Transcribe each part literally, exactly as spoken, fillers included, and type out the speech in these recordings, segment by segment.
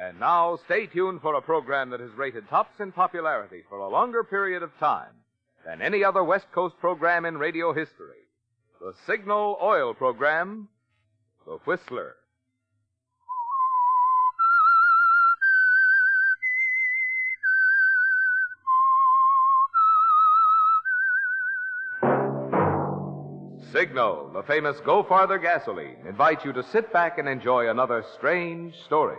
And now, stay tuned for a program that has rated tops in popularity for a longer period of time than any other West Coast program in radio history. The Signal Oil program, The Whistler. Signal, the famous go-farther gasoline, invites you to sit back and enjoy another strange story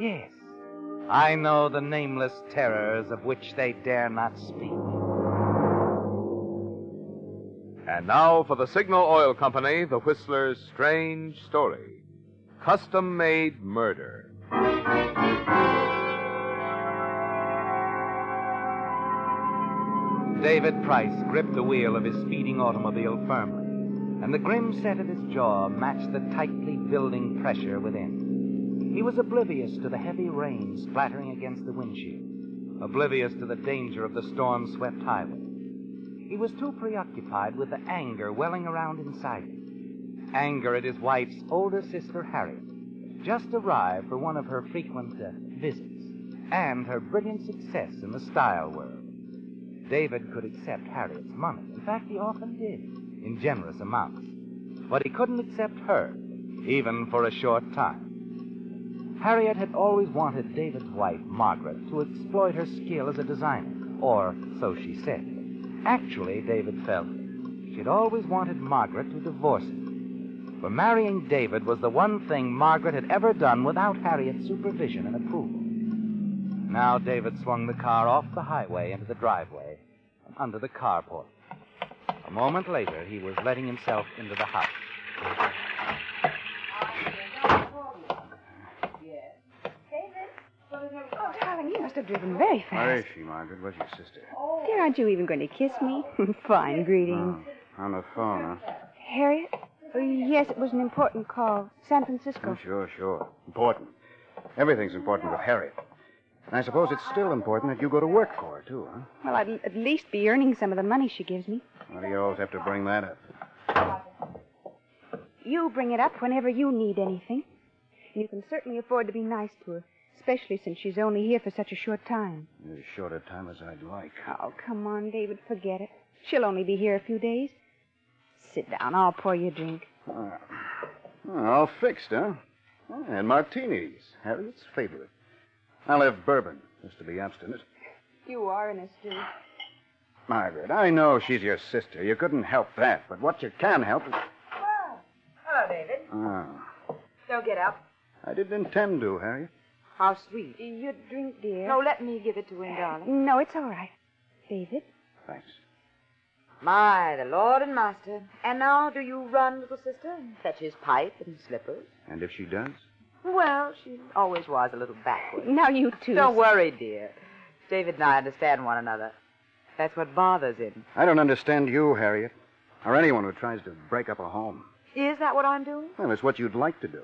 Yes, I know the nameless terrors of which they dare not speak. And now for the Signal Oil Company, The Whistler's strange story, Custom-Made Murder. David Price gripped the wheel of his speeding automobile firmly, and the grim set of his jaw matched the tightly building pressure within. He was oblivious to the heavy rain splattering against the windshield, oblivious to the danger of the storm-swept highway. He was too preoccupied with the anger welling around inside him, anger at his wife's older sister, Harriet, just arrived for one of her frequent uh, visits, and her brilliant success in the style world. David could accept Harriet's money. In fact, he often did, in generous amounts. But he couldn't accept her, even for a short time. Harriet had always wanted David's wife, Margaret, to exploit her skill as a designer, or so she said. Actually, David felt she'd always wanted Margaret to divorce him, for marrying David was the one thing Margaret had ever done without Harriet's supervision and approval. Now David swung the car off the highway into the driveway, and under the carport. A moment later, he was letting himself into the house. Oh, darling, you must have driven very fast. Where is she, Margaret? Where's your sister? Dear, aren't you even going to kiss me? Fine greeting. Oh, on the phone, huh? Harriet? Uh, yes, it was an important call. San Francisco. Oh, sure, sure. Important. Everything's important with Harriet. And I suppose it's still important that you go to work for her, too, huh? Well, I'd l- at least be earning some of the money she gives me. Why do you always have to bring that up? You bring it up whenever you need anything. And you can certainly afford to be nice to her, especially since she's only here for such a short time. As short a time as I'd like. Oh, come on, David, forget it. She'll only be here a few days. Sit down, I'll pour you a drink. Uh, all fixed, huh? And martinis, Harriet's favorite. I'll have bourbon, just to be obstinate. You are an astute. Margaret, I know she's your sister. You couldn't help that, but what you can help is... Oh. Hello, David. Oh. Don't get up. I didn't intend to, Harriet. How sweet. Your drink, dear. No, let me give it to him, darling. No, it's all right, David. Thanks. My, the Lord and Master. And now do you run, little sister, and fetch his pipe and slippers. And if she does? Well, she always was a little backward. Now you too. Don't worry, dear. David and I understand one another. That's what bothers him. I don't understand you, Harriet, or anyone who tries to break up a home. Is that what I'm doing? Well, it's what you'd like to do.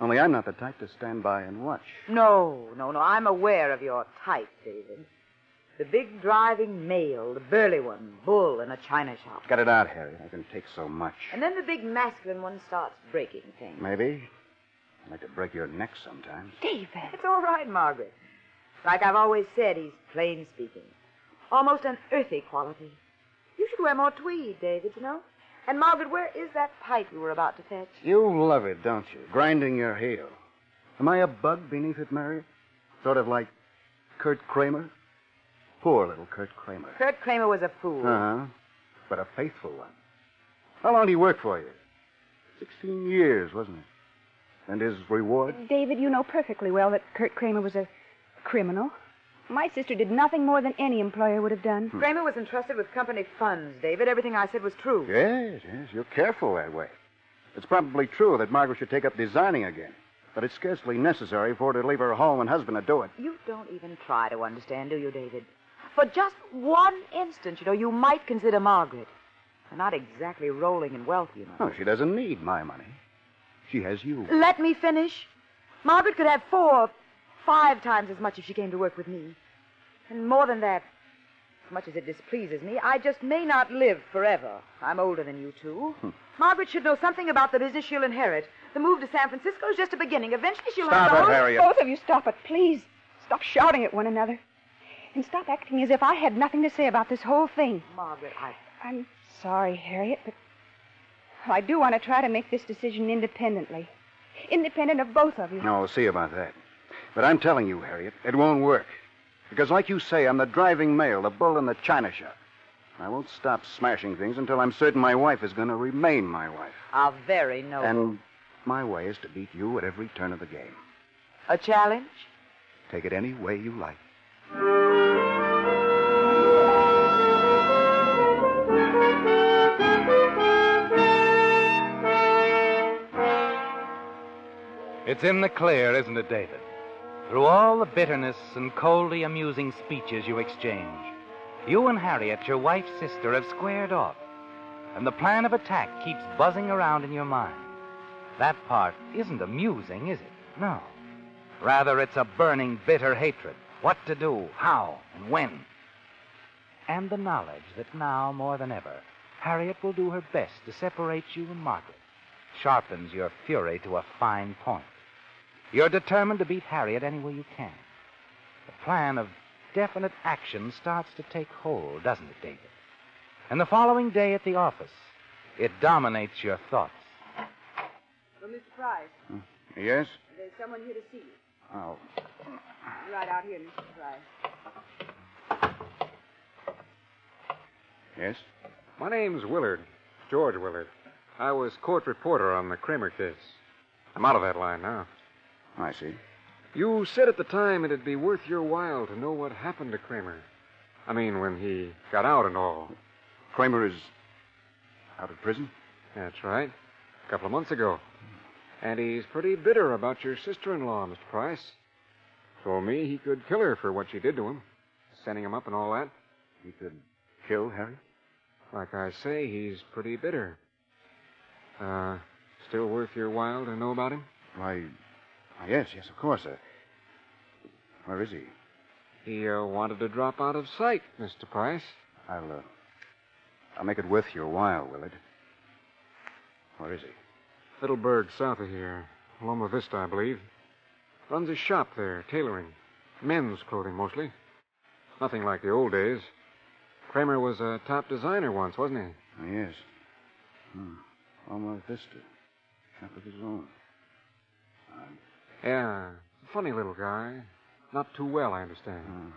Only I'm not the type to stand by and watch. No, no, no. I'm aware of your type, David. The big driving male, the burly one, bull in a china shop. Cut it out, Harriet. I can take so much. And then the big masculine one starts breaking things. Maybe. I'd like to break your neck sometimes. David. It's all right, Margaret. Like I've always said, he's plain speaking. Almost an earthy quality. You should wear more tweed, David, you know. And, Margaret, where is that pipe you were about to fetch? You love it, don't you? Grinding your heel. Am I a bug beneath it, Mary? Sort of like Kurt Kramer? Poor little Kurt Kramer. Kurt Kramer was a fool. Uh-huh. But a faithful one. How long did he work for you? Sixteen years, wasn't it? And his reward? David, you know perfectly well that Kurt Kramer was a criminal. My sister did nothing more than any employer would have done. Hmm. Kramer was entrusted with company funds, David. Everything I said was true. Yes, yes, you're careful that way. It's probably true that Margaret should take up designing again. But it's scarcely necessary for her to leave her home and husband to do it. You don't even try to understand, do you, David? For just one instant, you know, you might consider Margaret. They're not exactly rolling in wealth, you know. Oh, she doesn't need my money. She has you. Let me finish. Margaret could have four, five times as much if she came to work with me. And more than that, as much as it displeases me, I just may not live forever. I'm older than you two. Hmm. Margaret should know something about the business she'll inherit. The move to San Francisco is just a beginning. Eventually she'll stop have... Stop it, Harriet. Both of you, stop it, please. Stop shouting at one another. And stop acting as if I had nothing to say about this whole thing. Margaret, I... I'm sorry, Harriet, but... I do want to try to make this decision independently. Independent of both of you. No, we'll see about that. But I'm telling you, Harriet, it won't work. Because like you say, I'm the driving male, the bull in the china shop. I won't stop smashing things until I'm certain my wife is going to remain my wife. Ah, very noble. And my way is to beat you at every turn of the game. A challenge? Take it any way you like. It's in the clear, isn't it, David? Through all the bitterness and coldly amusing speeches you exchange, you and Harriet, your wife's sister, have squared off. And the plan of attack keeps buzzing around in your mind. That part isn't amusing, is it? No. Rather, it's a burning, bitter hatred. What to do, how, and when. And the knowledge that now, more than ever, Harriet will do her best to separate you and Margaret sharpens your fury to a fine point. You're determined to beat Harriet any way you can. The plan of definite action starts to take hold, doesn't it, David? And the following day at the office, it dominates your thoughts. Well, Mister Price. Uh, yes? There's someone here to see you. Oh. Right out here, Mister Price. Yes? My name's Willard, George Willard. I was court reporter on the Kramer case. I'm out of that line now. I see. You said at the time it'd be worth your while to know what happened to Kramer. I mean, when he got out and all. Kramer is out of prison? That's right. A couple of months ago. And he's pretty bitter about your sister-in-law, Mister Price. Told me he could kill her for what she did to him. Sending him up and all that. He could kill Harry? Like I say, he's pretty bitter. Uh, still worth your while to know about him? Why... Yes, yes, of course. Uh, where is he? He uh, wanted to drop out of sight, Mister Price. I'll, uh, I'll make it worth your while, Willard. Where is he? Little burg south of here. Loma Vista, I believe. Runs a shop there, tailoring. Men's clothing, mostly. Nothing like the old days. Kramer was a top designer once, wasn't he? Oh, yes. Hmm. Loma Vista. Shop of his own. Um, Yeah, funny little guy. Not too well, I understand. Mm.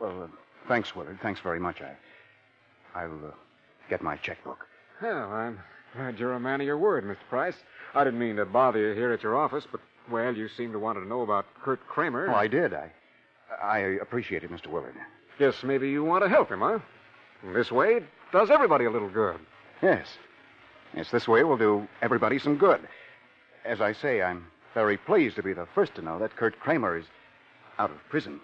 Well, uh, thanks, Willard. Thanks very much. I, I'll uh, get my checkbook. Well, I'm glad you're a man of your word, Mister Price. I didn't mean to bother you here at your office, but, well, you seemed to want to know about Kurt Kramer. Oh, I did. I, I appreciate it, Mister Willard. Guess maybe you want to help him, huh? In this way, it does everybody a little good. Yes. Yes, this way it will do everybody some good. As I say, I'm... very pleased to be the first to know that Kurt Kramer is out of prison.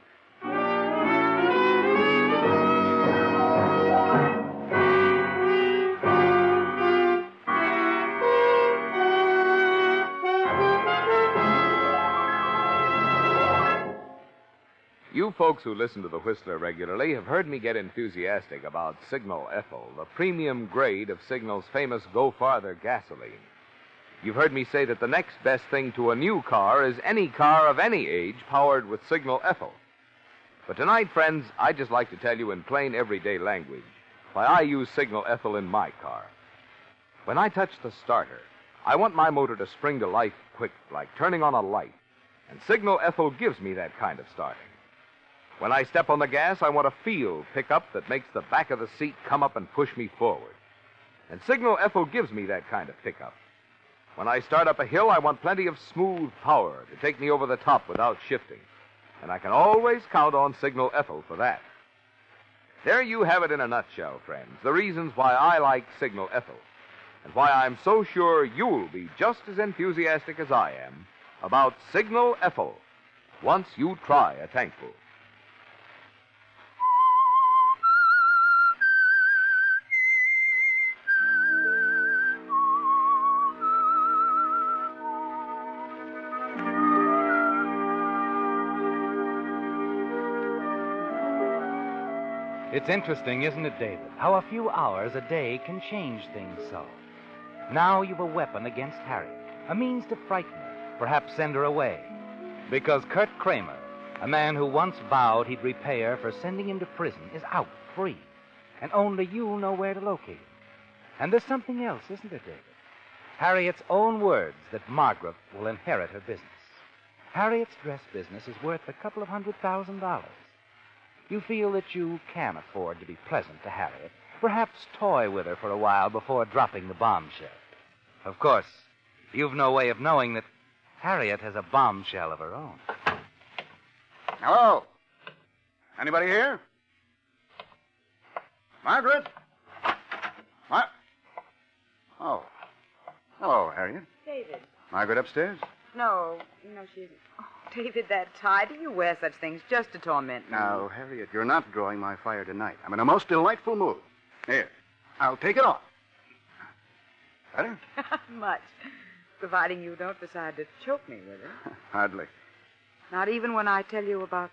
You folks who listen to The Whistler regularly have heard me get enthusiastic about Signal Ethyl, the premium grade of Signal's famous Go Farther gasoline. You've heard me say that the next best thing to a new car is any car of any age powered with Signal Ethyl. But tonight, friends, I'd just like to tell you in plain everyday language why I use Signal Ethyl in my car. When I touch the starter, I want my motor to spring to life quick, like turning on a light. And Signal Ethyl gives me that kind of starting. When I step on the gas, I want a feel pick up that makes the back of the seat come up and push me forward. And Signal Ethyl gives me that kind of pickup. When I start up a hill, I want plenty of smooth power to take me over the top without shifting. And I can always count on Signal Ethyl for that. There you have it in a nutshell, friends, the reasons why I like Signal Ethyl and why I'm so sure you'll be just as enthusiastic as I am about Signal Ethyl. Once you try a tankful. It's interesting, isn't it, David, how a few hours a day can change things so. Now you've a weapon against Harriet, a means to frighten her, perhaps send her away. Because Kurt Kramer, a man who once vowed he'd repay her for sending him to prison, is out free, and only you know where to locate him. And there's something else, isn't there, David? Harriet's own words that Margaret will inherit her business. Harriet's dress business is worth a couple of hundred thousand dollars. You feel that you can afford to be pleasant to Harriet, perhaps toy with her for a while before dropping the bombshell. Of course, you've no way of knowing that Harriet has a bombshell of her own. Hello? Anybody here? Margaret? What? Oh. Hello, Harriet. David. Margaret upstairs? No, no, she isn't. David, that tie. Do you wear such things just to torment me? Now, Harriet, you're not drawing my fire tonight. I'm in a most delightful mood. Here, I'll take it off. Better? Much. Providing you don't decide to choke me with it. Hardly. Not even when I tell you about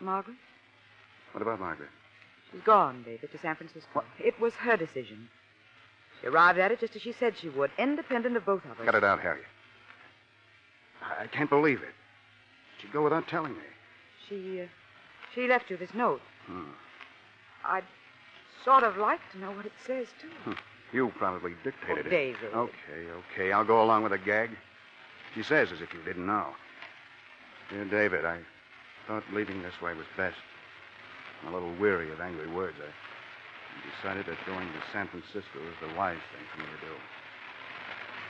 Margaret? What about Margaret? She's gone, David, to San Francisco. What? It was her decision. She arrived at it just as she said she would, independent of both of us. Cut it out, Harriet. I can't believe it. She'd go without telling me. She, uh, she left you this note. Hmm. I'd sort of like to know what it says, too. Hmm. You probably dictated oh, David. it. Okay, okay. I'll go along with a gag. She says as if you didn't know. Dear David, I thought leaving this way was best. I'm a little weary of angry words. I decided that going to San Francisco was the wise thing for me to do.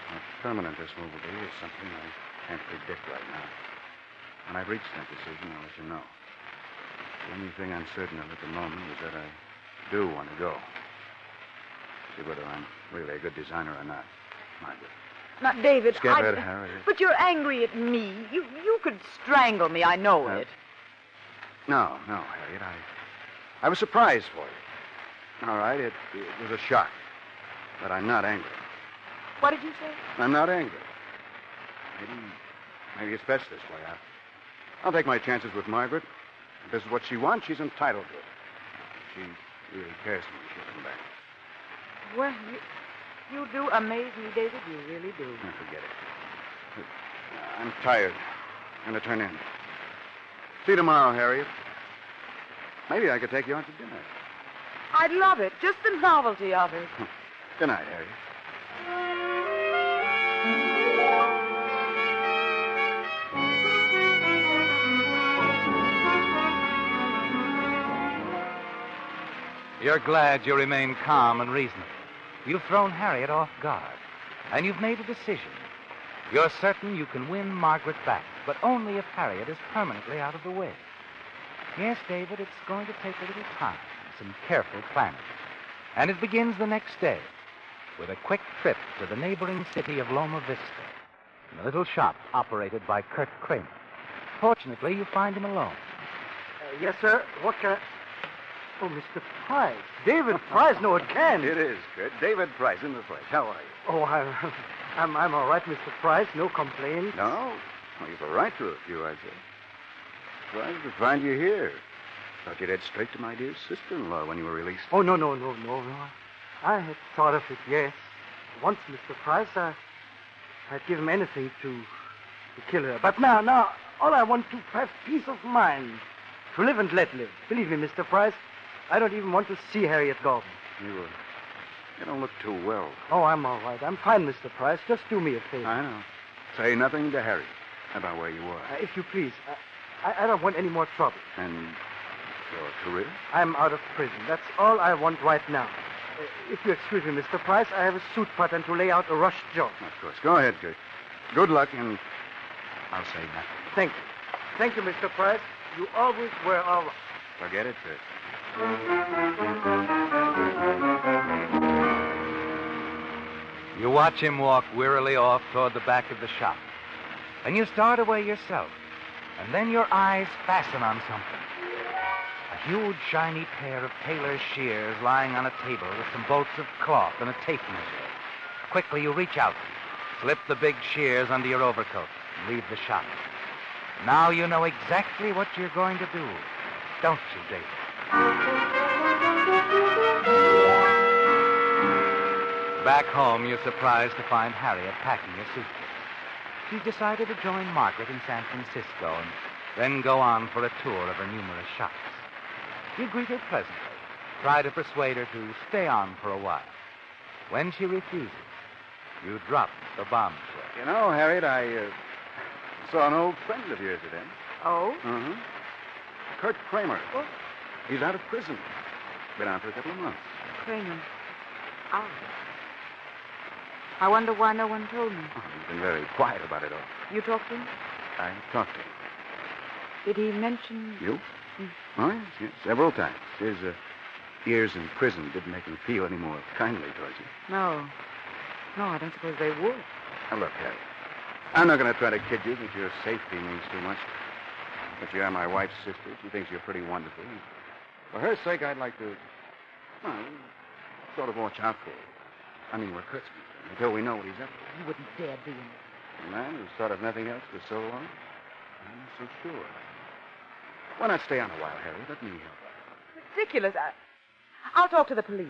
How permanent this move will be is something I can't predict right now. When I've reached that decision, I'll let you know. The only thing I'm certain of at the moment is that I do want to go. See whether I'm really a good designer or not, Margaret. Not David. Skip it, Harriet. But you're angry at me. You you could strangle me. I know uh, it. No, no, Harriet. I I was surprised for you. All right, it, it was a shock, but I'm not angry. What did you say? I'm not angry. Maybe maybe it's best this way. I. I'll take my chances with Margaret. If this is what she wants, she's entitled to it. She really cares for me. She'll come back. Well, you, you do amaze me, David. You really do. Oh, forget it. I'm tired. I'm going to turn in. See you tomorrow, Harriet. Maybe I could take you out to dinner. I'd love it. Just the novelty of it. Good night, Harriet. You're glad you remain calm and reasonable. You've thrown Harriet off guard, and you've made a decision. You're certain you can win Margaret back, but only if Harriet is permanently out of the way. Yes, David, it's going to take a little time, some careful planning. And it begins the next day with a quick trip to the neighboring city of Loma Vista, in a little shop operated by Kurt Kramer. Fortunately, you find him alone. Uh, yes, sir. What can... Oh, Mister Price. David Price? No, it can't. It is, Kurt. David Price in the flesh. How are you? Oh, I'm, I'm, I'm all right, Mister Price. No complaints. No? Well, you've a right to a few, I say. Surprised to find you here. Thought you'd head straight to my dear sister-in-law when you were released. Oh, no, no, no, no, no. I had thought of it, yes. Once, Mister Price, I, I'd give him anything to, to kill her. But now, now, all I want to have peace of mind. To live and let live. Believe me, Mister Price, I don't even want to see Harriet Gordon. You, uh, you don't look too well. Oh, I'm all right. I'm fine, Mister Price. Just do me a favor. I know. Say nothing to Harriet about where you are. Uh, if you please. I, I, I don't want any more trouble. And your career? I'm out of prison. That's all I want right now. Uh, if you excuse me, Mister Price, I have a suit pattern to lay out a rush job. Of course. Go ahead, Kurt. Good luck, and I'll say nothing. Thank you. Thank you, Mister Price. You always were all right. Forget it, Kurt. You watch him walk wearily off toward the back of the shop. Then you start away yourself, and then your eyes fasten on something. A huge, shiny pair of tailor's shears lying on a table with some bolts of cloth and a tape measure. Quickly you reach out, slip the big shears under your overcoat, and leave the shop. Now you know exactly what you're going to do, don't you, David? Back home, you're surprised to find Harriet packing your suitcase. She decided to join Margaret in San Francisco and then go on for a tour of her numerous shops. He greeted her pleasantly, tried to persuade her to stay on for a while. When she refuses, you drop the bombshell. You know, Harriet, I uh, saw an old friend of yours today. Oh? Mm-hmm. Kurt Kramer. Oh. He's out of prison. Been out for a couple of months. Kramer. Oh. I wonder why no one told me. Oh, he's been very quiet about it all. You talked to him? I talked to him. Did he mention... You? Mm. Oh, yes, yes, several times. His uh, years in prison didn't make him feel any more kindly towards you. No. No, I don't suppose they would. Now, look, Harry, I'm not going to try to kid you that your safety means too much. But you are my wife's sister. She thinks you're pretty wonderful. For her sake, I'd like to, well, sort of watch out for you. I mean, we're Kurtzman. Until we know what he's up to. You wouldn't dare be in it. A man who's thought of nothing else for so long? I'm so sure. Why not stay on a while, Harry? Let me help you. Ridiculous. I... I'll talk to the police.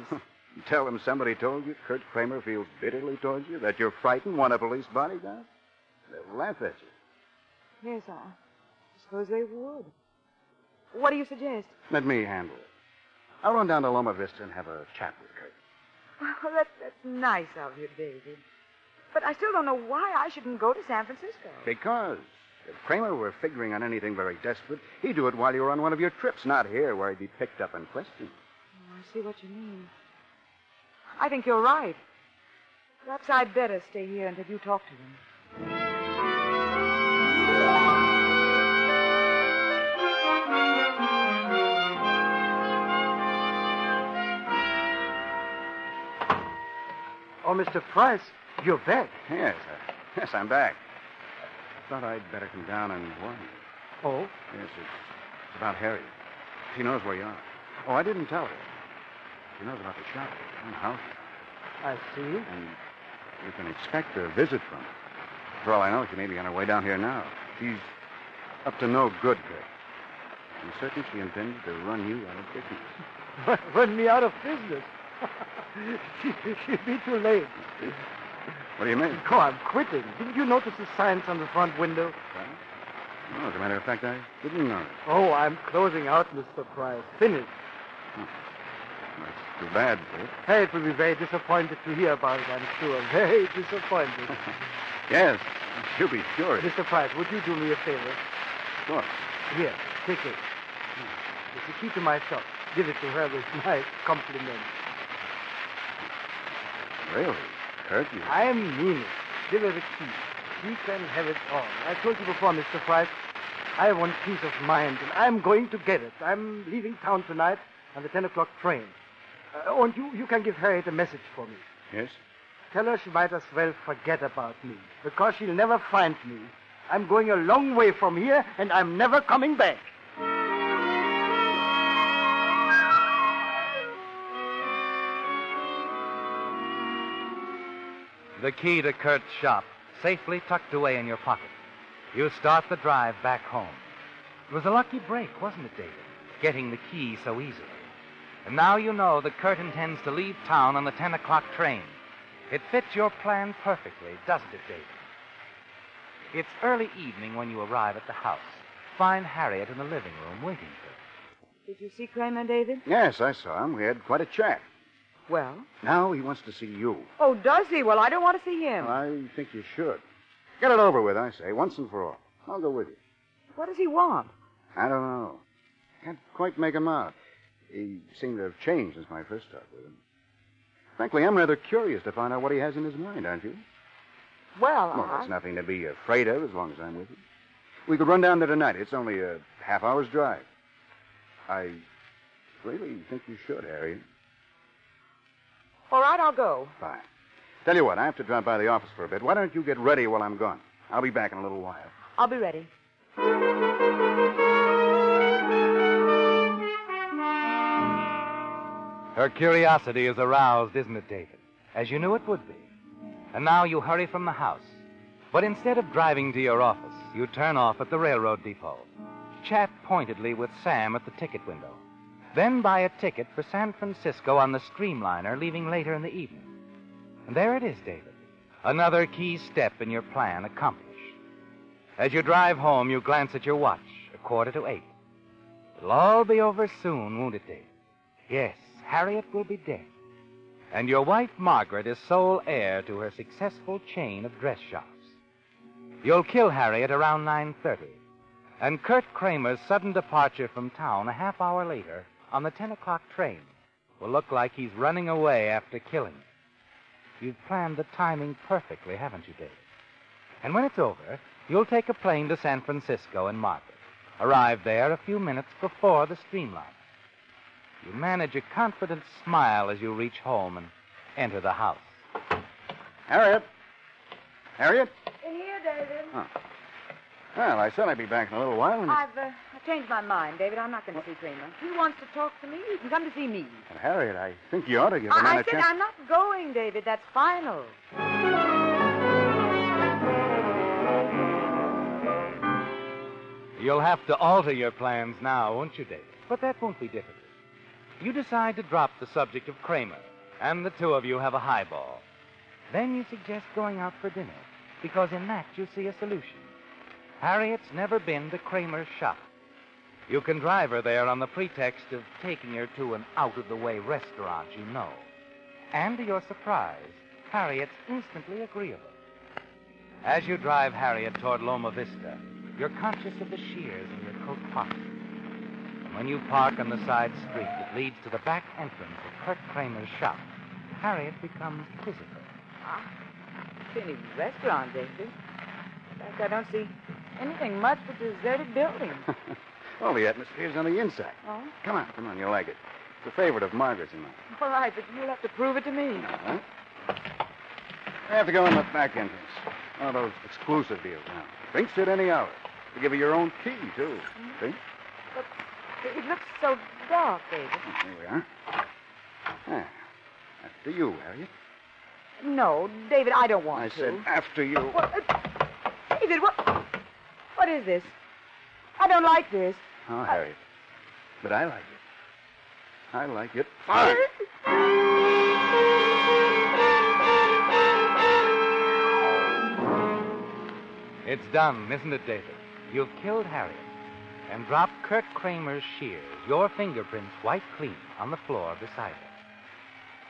Tell them somebody told you Kurt Kramer feels bitterly towards you, that you're frightened, want a police bodyguard? They'll laugh at you. Yes, I suppose they would. What do you suggest? Let me handle it. I'll run down to Loma Vista and have a chat with Kurt. Well, that, that's nice of you, David. But I still don't know why I shouldn't go to San Francisco. Because if Kramer were figuring on anything very desperate, he'd do it while you were on one of your trips, not here where he'd be picked up and questioned. Oh, I see what you mean. I think you're right. Perhaps I'd better stay here until you talk to him. Oh, Mister Price, you're back. Yes, I, yes, I'm back. I thought I'd better come down and warn you. Oh? Yes, it's about Harriet. She knows where you are. Oh, I didn't tell her. She knows about the shop and the house. I see. And you can expect a visit from her. For all I know, she may be on her way down here now. She's up to no good, Kurt. I'm certain she intended to run you out of business. Run me out of business? she, she'd be too late. What do you mean? Oh, I'm quitting. Didn't you notice the signs on the front window? Huh? No, as a matter of fact, I didn't notice. Oh, I'm closing out, Mister Price. Finished. Hmm. Well, that's too bad, Dick. Harriet will be very disappointed to hear about it, I'm sure. Very disappointed. Yes, she'll be sure. Mister Price, would you do me a favor? Of course. Here, take it. Hmm. It's the key to my shop. Give it to her with my compliments. Really? Kurt, you... I mean it. Give her the key. She can have it all. I told you before, Mister Price, I want peace of mind, and I'm going to get it. I'm leaving town tonight on the ten o'clock train. Uh, oh, and you, you can give Harriet a message for me. Yes? Tell her she might as well forget about me, because she'll never find me. I'm going a long way from here, and I'm never coming back. The key to Kurt's shop, safely tucked away in your pocket. You start the drive back home. It was a lucky break, wasn't it, David? Getting the key so easily. And now you know that Kurt intends to leave town on the ten o'clock train. It fits your plan perfectly, doesn't it, David? It's early evening when you arrive at the house. Find Harriet in the living room waiting for you. Did you see Kramer, David? Yes, I saw him. We had quite a chat. Well? Now he wants to see you. Oh, does he? Well, I don't want to see him. Well, I think you should. Get it over with, I say, once and for all. I'll go with you. What does he want? I don't know. Can't quite make him out. He seemed to have changed since my first talk with him. Frankly, I'm rather curious to find out what he has in his mind, aren't you? Well, Well, I... there's nothing to be afraid of as long as I'm with you. We could run down there tonight. It's only a half hour's drive. I really think you should, Harry. All right, I'll go. Fine. Tell you what, I have to drop by the office for a bit. Why don't you get ready while I'm gone? I'll be back in a little while. I'll be ready. Her curiosity is aroused, isn't it, David? As you knew it would be. And now you hurry from the house. But instead of driving to your office, you turn off at the railroad depot. Chat pointedly with Sam at the ticket window. Then buy a ticket for San Francisco on the Streamliner, leaving later in the evening. And there it is, David. Another key step in your plan accomplished. As you drive home, you glance at your watch, a quarter to eight. It'll all be over soon, won't it, David? Yes, Harriet will be dead. And your wife, Margaret, is sole heir to her successful chain of dress shops. You'll kill Harriet around nine thirty. And Kurt Kramer's sudden departure from town a half hour later on the ten o'clock train will look like he's running away after killing you. You've planned the timing perfectly, haven't you, David? And when it's over, you'll take a plane to San Francisco and Margaret. Arrive there a few minutes before the Streamliner. You manage a confident smile as you reach home and enter the house. Harriet. Harriet? In here, David. Oh. Well, I said I'd be back in a little while. And... I've, uh, I've changed my mind, David. I'm not going to see Kramer. If he wants to talk to me, he can come to see me. Well, Harriet, I think you ought to give him a chance. I said I'm not going, David. That's final. You'll have to alter your plans now, won't you, David? But that won't be difficult. You decide to drop the subject of Kramer, and the two of you have a highball. Then you suggest going out for dinner, because in that you see a solution. Harriet's never been to Kramer's shop. You can drive her there on the pretext of taking her to an out-of-the-way restaurant you know. And to your surprise, Harriet's instantly agreeable. As you drive Harriet toward Loma Vista, you're conscious of the shears in your coat pocket. And when you park on the side street that leads to the back entrance of Kurt Kramer's shop, Harriet becomes quizzical. Ah, it's in his restaurant, David. In fact, I don't see anything much but the deserted building. Well, the atmosphere's on the inside. Oh? Come on, come on, you'll like it. It's a favorite of Margaret's and mine. All right, but you'll have to prove it to me. Uh-huh. I have to go in the back entrance. One of those exclusive deals now. Drinks at any hour. You give her your own key, too. Mm-hmm. See? But it looks so dark, David. Here we are. Ah, after you, Harriet. No, David, I don't want I to. I said after you. Well, uh, David, what... What is this? I don't like this. Oh, Harriet. I... But I like it. I like it fine. It's done, isn't it, David? You've killed Harriet and dropped Kurt Kramer's shears, your fingerprints wiped clean, on the floor beside her.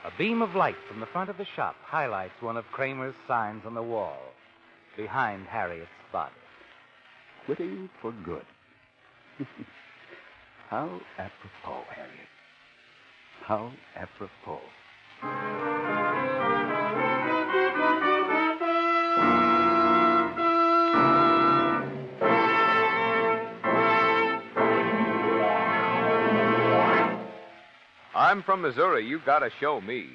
A beam of light from the front of the shop highlights one of Kramer's signs on the wall behind Harriet's body. Quitting for good. How apropos, Harriet. How apropos. I'm from Missouri. You gotta show me.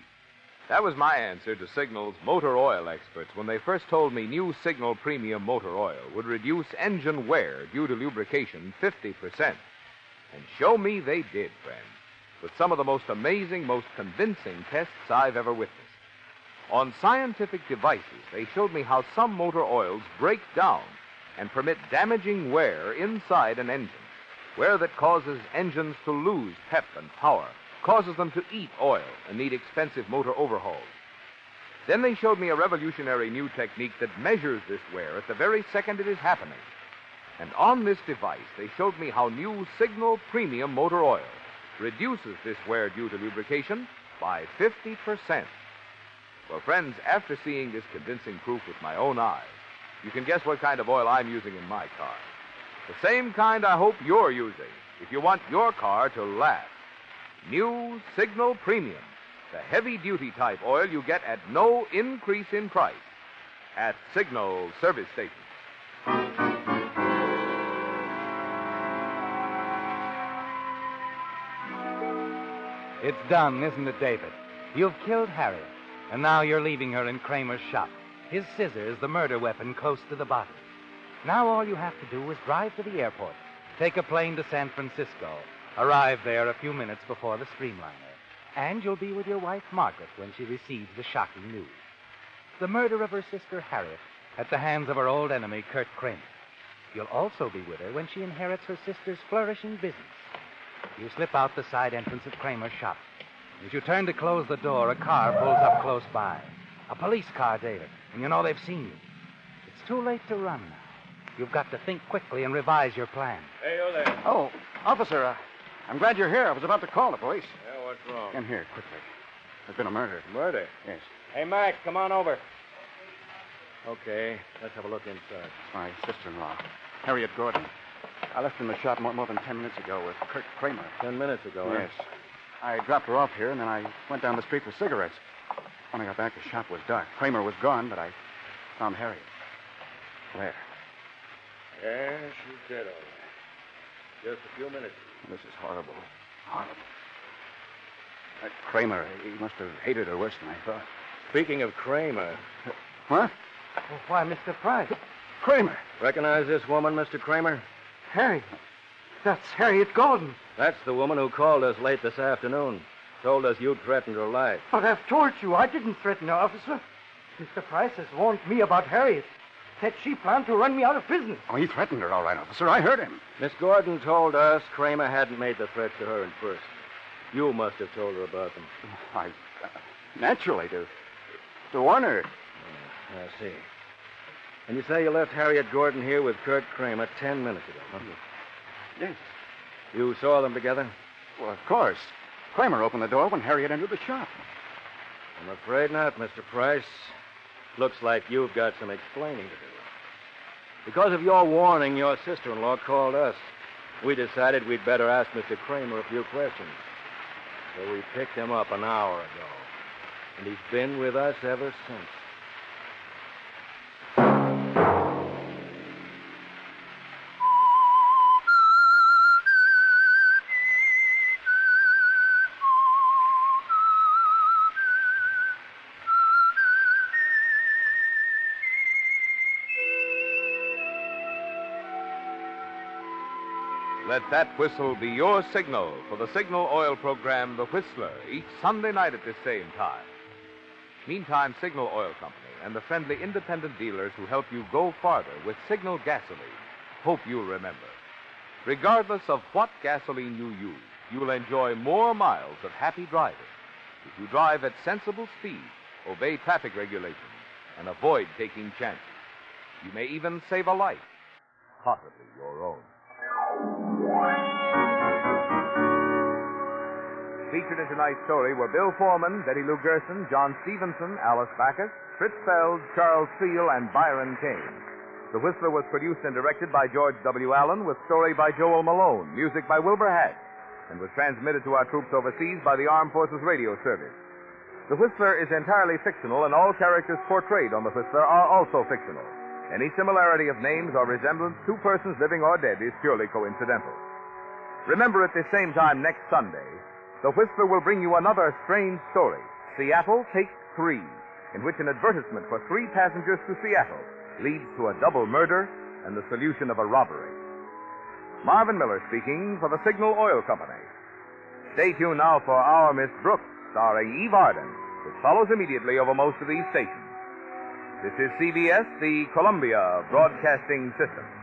That was my answer to Signal's motor oil experts when they first told me new Signal Premium motor oil would reduce engine wear due to lubrication fifty percent. And show me they did, friends, with some of the most amazing, most convincing tests I've ever witnessed. On scientific devices, they showed me how some motor oils break down and permit damaging wear inside an engine, wear that causes engines to lose pep and power, causes them to eat oil and need expensive motor overhauls. Then they showed me a revolutionary new technique that measures this wear at the very second it is happening. And on this device, they showed me how new Signal Premium motor oil reduces this wear due to lubrication by fifty percent. Well, friends, after seeing this convincing proof with my own eyes, you can guess what kind of oil I'm using in my car. The same kind I hope you're using if you want your car to last. New Signal Premium, the heavy-duty type oil you get at no increase in price at Signal service stations. It's done, isn't it, David? You've killed Harriet, and now you're leaving her in Kramer's shop. his scissors, the murder weapon, close to the body. Now all you have to do is drive to the airport, take a plane to San Francisco, arrive there a few minutes before the Streamliner, and you'll be with your wife, Margaret, when she receives the shocking news. The murder of her sister, Harriet, at the hands of her old enemy, Kurt Crane. You'll also be with her when she inherits her sister's flourishing business. You slip out the side entrance of Kramer's shop. As you turn to close the door, a car pulls up close by. A police car, David, and you know they've seen you. It's too late to run now. You've got to think quickly and revise your plan. Hey, you there. Oh, officer, uh, I'm glad you're here. I was about to call the police. Yeah, what's wrong? Come here, quickly. There's been a murder. Murder? Yes. Hey, Mac, come on over. Okay, let's have a look inside. It's my sister-in-law, Harriet Gordon. I left her in the shop more, more than ten minutes ago with Kurt Kramer. Ten minutes ago, yes. Huh? I dropped her off here, and then I went down the street for cigarettes. When I got back, the shop was dark. Kramer was gone, but I found Harriet. Where? Yeah, she's dead, all right. Just a few minutes. This is horrible. Horrible. That Kramer, he must have hated her worse than I thought. Speaking of Kramer... What? Well, why, Mister Price. Kramer. Recognize this woman, Mister Kramer? Harriet. That's Harriet Gordon. That's the woman who called us late this afternoon. Told us you threatened her life. But I've told you I didn't threaten her, officer. Mister Price has warned me about Harriet. Said she planned to run me out of business. Oh, he threatened her, all right, officer. I heard him. Miss Gordon told us Kramer hadn't made the threats to her in person. You must have told her about them. I, uh, naturally, to, to warn her. I see. And you say you left Harriet Gordon here with Kurt Kramer ten minutes ago, huh? Yes. You saw them together? Well, of course. Kramer opened the door when Harriet entered the shop. I'm afraid not, Mister Price. Looks like you've got some explaining to do. Because of your warning, your sister-in-law called us. We decided we'd better ask Mister Kramer a few questions. So we picked him up an hour ago. And he's been with us ever since. Let that whistle be your signal for the Signal Oil program, The Whistler, each Sunday night at this same time. Meantime, Signal Oil Company and the friendly independent dealers who help you go farther with Signal gasoline hope you remember. Regardless of what gasoline you use, you'll enjoy more miles of happy driving if you drive at sensible speed, obey traffic regulations, and avoid taking chances. You may even save a life, possibly your own. Featured in tonight's story were Bill Foreman, Betty Lou Gerson, John Stevenson, Alice Backus, Fritz Feld, Charles Seal, and Byron Kane. The Whistler was produced and directed by George W. Allen, with story by Joel Malone, music by Wilbur Hatch, and was transmitted to our troops overseas by the Armed Forces Radio Service. The Whistler is entirely fictional, and all characters portrayed on The Whistler are also fictional. Any similarity of names or resemblance to persons living or dead is purely coincidental. Remember, at this same time next Sunday, The Whistler will bring you another strange story, Seattle Take Three, in which an advertisement for three passengers to Seattle leads to a double murder and the solution of a robbery. Marvin Miller speaking for the Signal Oil Company. Stay tuned now for Our Miss Brooks, starring Eve Arden, which follows immediately over most of these stations. This is C B S, the Columbia Broadcasting System.